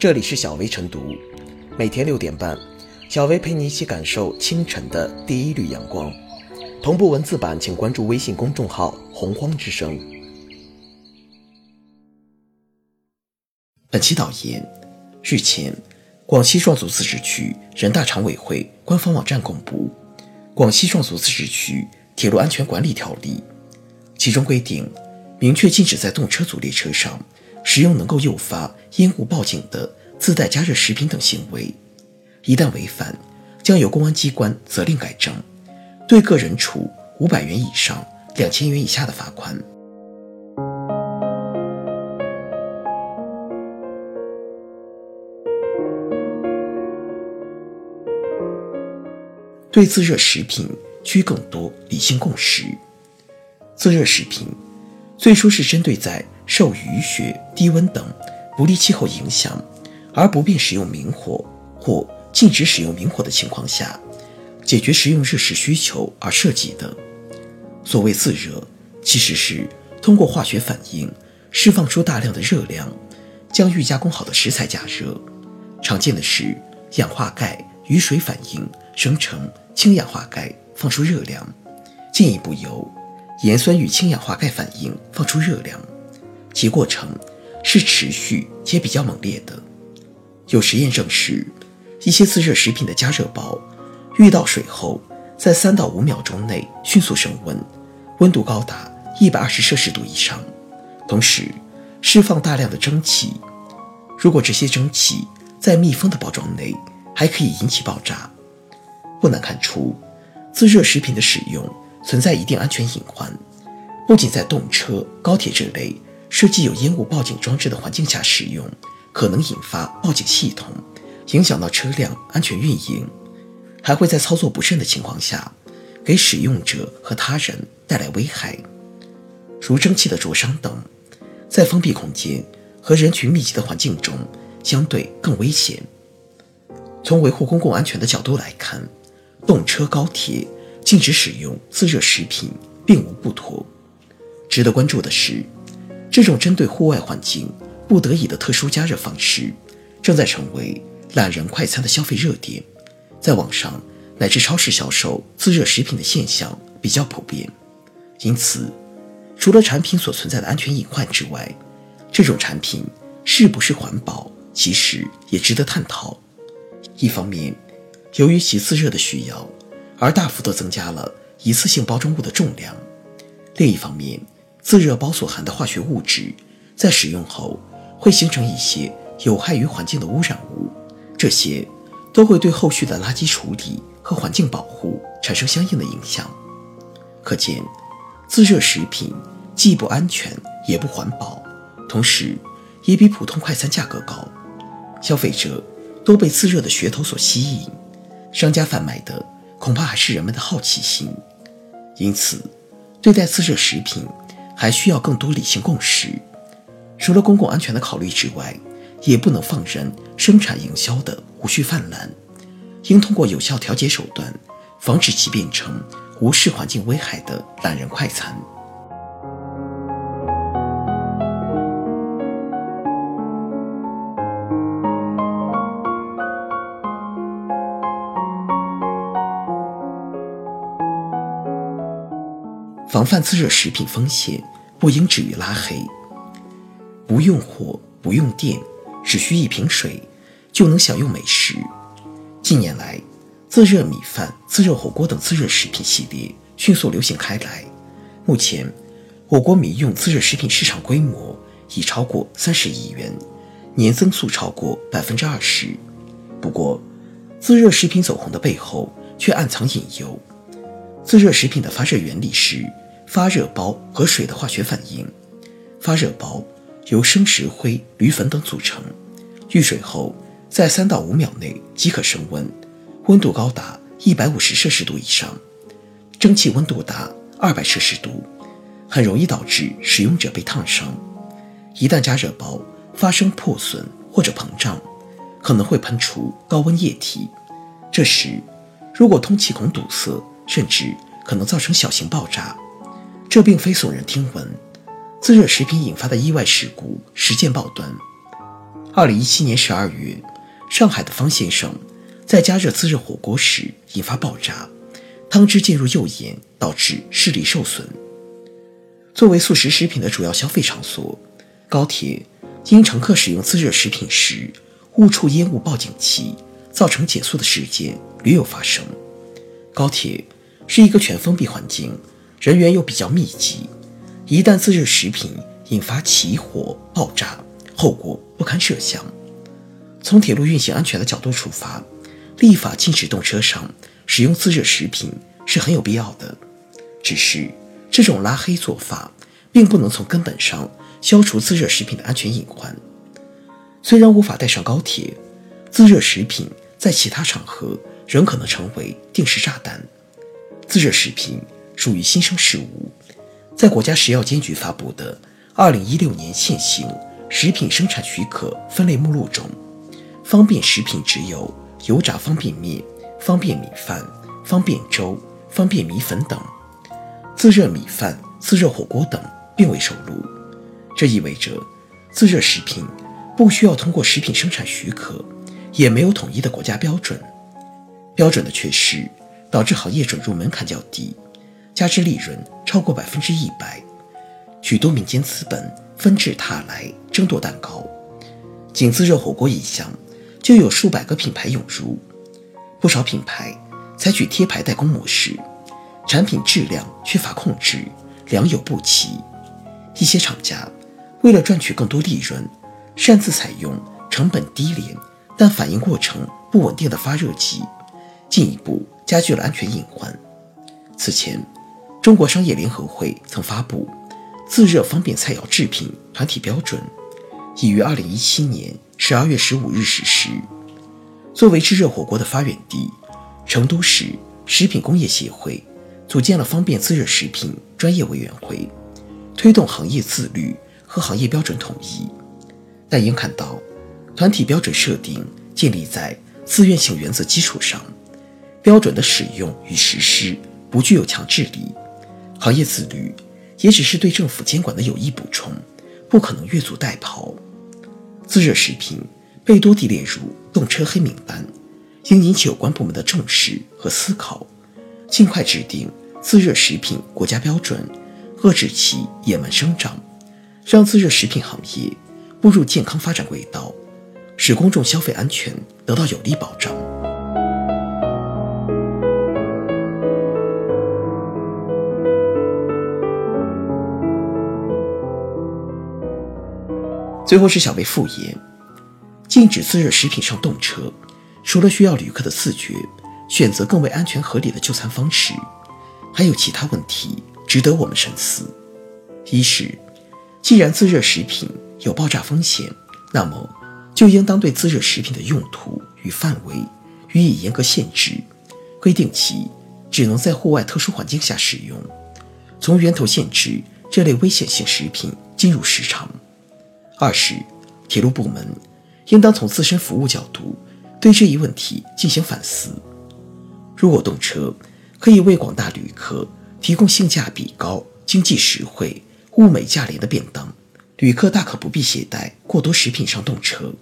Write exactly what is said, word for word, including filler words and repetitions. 这里是小薇晨读，每天六点半，小薇陪你一起感受清晨的第一缕阳光。同步文字版，请关注微信公众号“洪荒之声”。本期导言：日前，广西壮族自治区人大常委会官方网站公布《广西壮族自治区铁路安全管理条例》，其中规定，明确禁止在动车组列车上使用能够诱发烟雾报警的自带加热食品等行为，一旦违反，将由公安机关责令改正，对个人处五百元以上、两千元以下的罚款。对自热食品需更多理性共识。自热食品最初是针对在受雨雪、低温等不利气候影响而不便使用明火或禁止使用明火的情况下，解决食用热食需求而设计的。所谓自热，其实是通过化学反应释放出大量的热量，将预加工好的食材加热。常见的是氧化钙与水反应生成氢氧化钙，放出热量，进一步由盐酸与氢氧化钙反应放出热量，其过程是持续且比较猛烈的。有实验证实，一些自热食品的加热包遇到水后，在三到五秒钟内迅速升温，温度高达一百二十摄氏度以上，同时释放大量的蒸汽。如果这些蒸汽在密封的包装内，还可以引起爆炸。不难看出，自热食品的使用存在一定安全隐患，不仅在动车、高铁这类设计有烟雾报警装置的环境下使用，可能引发报警系统，影响到车辆安全运营，还会在操作不慎的情况下给使用者和他人带来危害，如蒸汽的灼伤等，在封闭空间和人群密集的环境中相对更危险。从维护公共安全的角度来看，动车、高铁禁止使用自热食品并无不妥。值得关注的是，这种针对户外环境不得已的特殊加热方式正在成为懒人快餐的消费热点，在网上乃至超市销售自热食品的现象比较普遍。因此，除了产品所存在的安全隐患之外，这种产品是不是环保其实也值得探讨。一方面，由于其自热的需要而大幅地增加了一次性包装物的重量，另一方面，自热包所含的化学物质在使用后会形成一些有害于环境的污染物，这些都会对后续的垃圾处理和环境保护产生相应的影响。可见，自热食品既不安全也不环保，同时也比普通快餐价格高，消费者都被自热的噱头所吸引，商家贩卖的恐怕还是人们的好奇心。因此，对待自热食品还需要更多理性共识，除了公共安全的考虑之外，也不能放任生产营销的无序泛滥，应通过有效调节手段防止其变成无视环境危害的懒人快餐。防范自热食品风险，不应止于拉黑。不用火，不用电，只需一瓶水就能享用美食。近年来，自热米饭、自热火锅等自热食品系列迅速流行开来。目前，我国民用自热食品市场规模已超过三十亿元，年增速超过百分之二十。不过，自热食品走红的背后却暗藏隐忧。自热食品的发热原理是发热包和水的化学反应。发热包由生石灰、铝粉等组成，遇水后在三到五秒内即可升温，温度高达一百五十摄氏度以上，蒸汽温度达二百摄氏度，很容易导致使用者被烫伤。一旦加热包发生破损或者膨胀，可能会喷出高温液体，这时如果通气孔堵塞，甚至可能造成小型爆炸。这并非耸人听闻，自热食品引发的意外事故实见报端。二零一七年十二月，上海的方先生在加热自热火锅时引发爆炸，汤汁进入右眼，导致视力受损。作为速食食品的主要消费场所，高铁因乘客使用自热食品时误触烟雾报警器，造成减速的事件屡有发生。高铁是一个全封闭环境，人员又比较密集，一旦自热食品引发起火爆炸，后果不堪设想。从铁路运行安全的角度出发，立法禁止动车上使用自热食品是很有必要的。只是这种拉黑做法并不能从根本上消除自热食品的安全隐患。虽然无法带上高铁，自热食品在其他场合仍可能成为定时炸弹。自热食品属于新生事物，在国家食药监局发布的二零一六年现行食品生产许可分类目录中，方便食品只有油炸方便面、方便米饭、方便粥、方便米粉等，自热米饭、自热火锅等并未收录。这意味着自热食品不需要通过食品生产许可，也没有统一的国家标准。标准的缺失导致行业准入门槛较低，加之利润超过 百分之百， 许多民间资本纷至沓来争夺蛋糕。仅自热火锅一项就有数百个品牌涌入，不少品牌采取贴牌代工模式，产品质量缺乏控制，良莠不齐。一些厂家为了赚取更多利润，擅自采用成本低廉但反应过程不稳定的发热机，进一步加剧了安全隐患。此前，中国商业联合会曾发布自热方便菜肴制品团体标准，已于二零一七年十二月十五日实施。作为自热火锅的发源地，成都市食品工业协会组建了方便自热食品专业委员会，推动行业自律和行业标准统一。但应看到，团体标准设定建立在自愿性原则基础上，标准的使用与实施不具有强制力，行业自律也只是对政府监管的有益补充，不可能越俎代庖。自热食品被多地列入动车黑名单，应引起有关部门的重视和思考，尽快制定自热食品国家标准，遏制其野蛮生长，让自热食品行业步入健康发展轨道，使公众消费安全得到有力保障。最后是小微副业，禁止自热食品上动车，除了需要旅客的自觉选择更为安全合理的就餐方式，还有其他问题值得我们深思。一是，既然自热食品有爆炸风险，那么就应当对自热食品的用途与范围予以严格限制，规定其只能在户外特殊环境下使用，从源头限制这类危险性食品进入市场。二是，铁路部门应当从自身服务角度对这一问题进行反思。如果动车可以为广大旅客提供性价比高、经济实惠、物美价廉的便当，旅客大可不必携带过多食品上动车。